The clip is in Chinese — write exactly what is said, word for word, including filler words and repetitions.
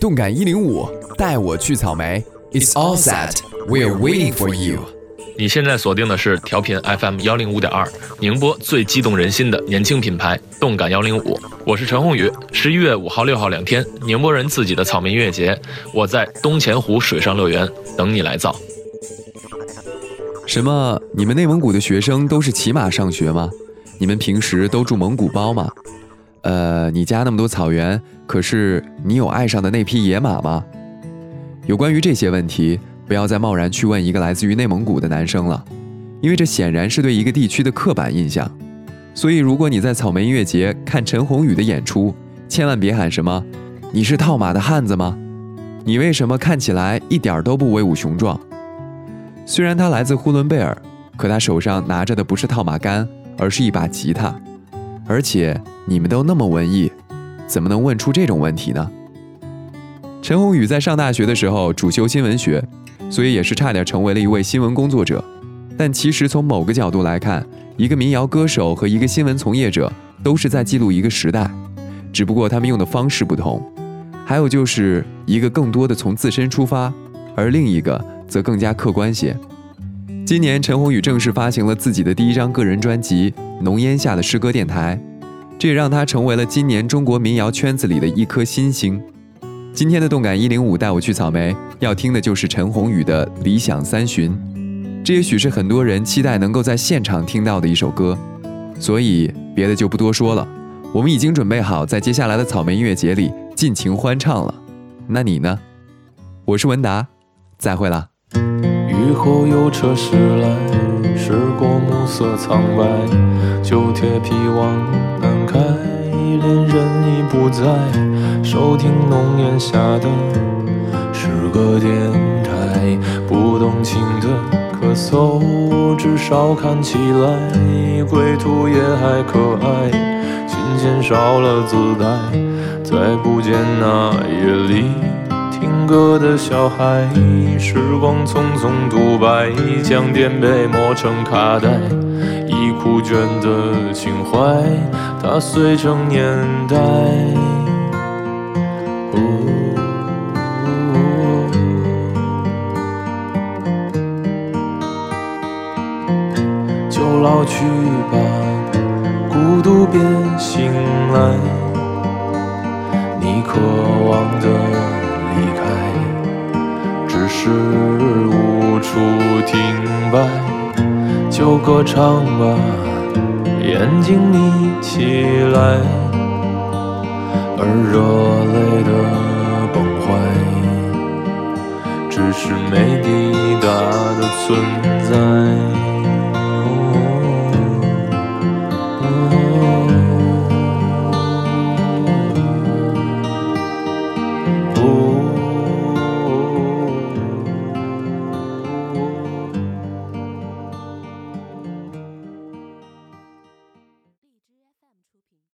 动感一零五带我去草莓 It's all set, we're waiting for you。 你现在锁定的是调频 F M 一零五点二 宁波最激动人心的年轻品牌动感一零五，我是陈宏宇。十一月五号六号两天，宁波人自己的草莓音乐节，我在东钱湖水上乐园等你来造。什么？你们内蒙古的学生都是骑马上学吗？你们平时都住蒙古包吗？呃，你家那么多草原，可是你有爱上的那匹野马吗？有关于这些问题，不要再贸然去问一个来自于内蒙古的男生了，因为这显然是对一个地区的刻板印象。所以如果你在草莓音乐节看陈宏宇的演出，千万别喊什么你是套马的汉子吗，你为什么看起来一点都不威武雄壮。虽然他来自呼伦贝尔，可他手上拿着的不是套马杆，而是一把吉他。而且你们都那么文艺，怎么能问出这种问题呢？陈宏宇在上大学的时候主修新闻学，所以也是差点成为了一位新闻工作者。但其实从某个角度来看，一个民谣歌手和一个新闻从业者都是在记录一个时代，只不过他们用的方式不同。还有就是一个更多的从自身出发，而另一个则更加客观些。今年陈宏宇正式发行了自己的第一张个人专辑《浓烟下的诗歌电台》，这也让他成为了今年中国民谣圈子里的一颗新星。今天的动感一零五带我去草莓，要听的就是陈宏宇的《理想三旬》，这也许是很多人期待能够在现场听到的一首歌。所以别的就不多说了，我们已经准备好在接下来的草莓音乐节里尽情欢唱了。那你呢？我是文达，再会啦。雨后有车驶来，驶过暮色苍白，旧铁皮往南开，恋人已不在，收听浓烟下的诗歌电台，不动情的咳嗽，至少看起来归途也还可爱，琴弦少了姿态，再不见那夜里听歌的小孩，时光匆匆独白，将颠沛磨成卡带，已枯卷的情怀，它碎成年代。哦哦、就老去吧，孤独别醒来，你渴望的离开，只是无处停摆，就歌唱吧，眼睛眯起来，而热泪的崩坏，只是没抵达的存在。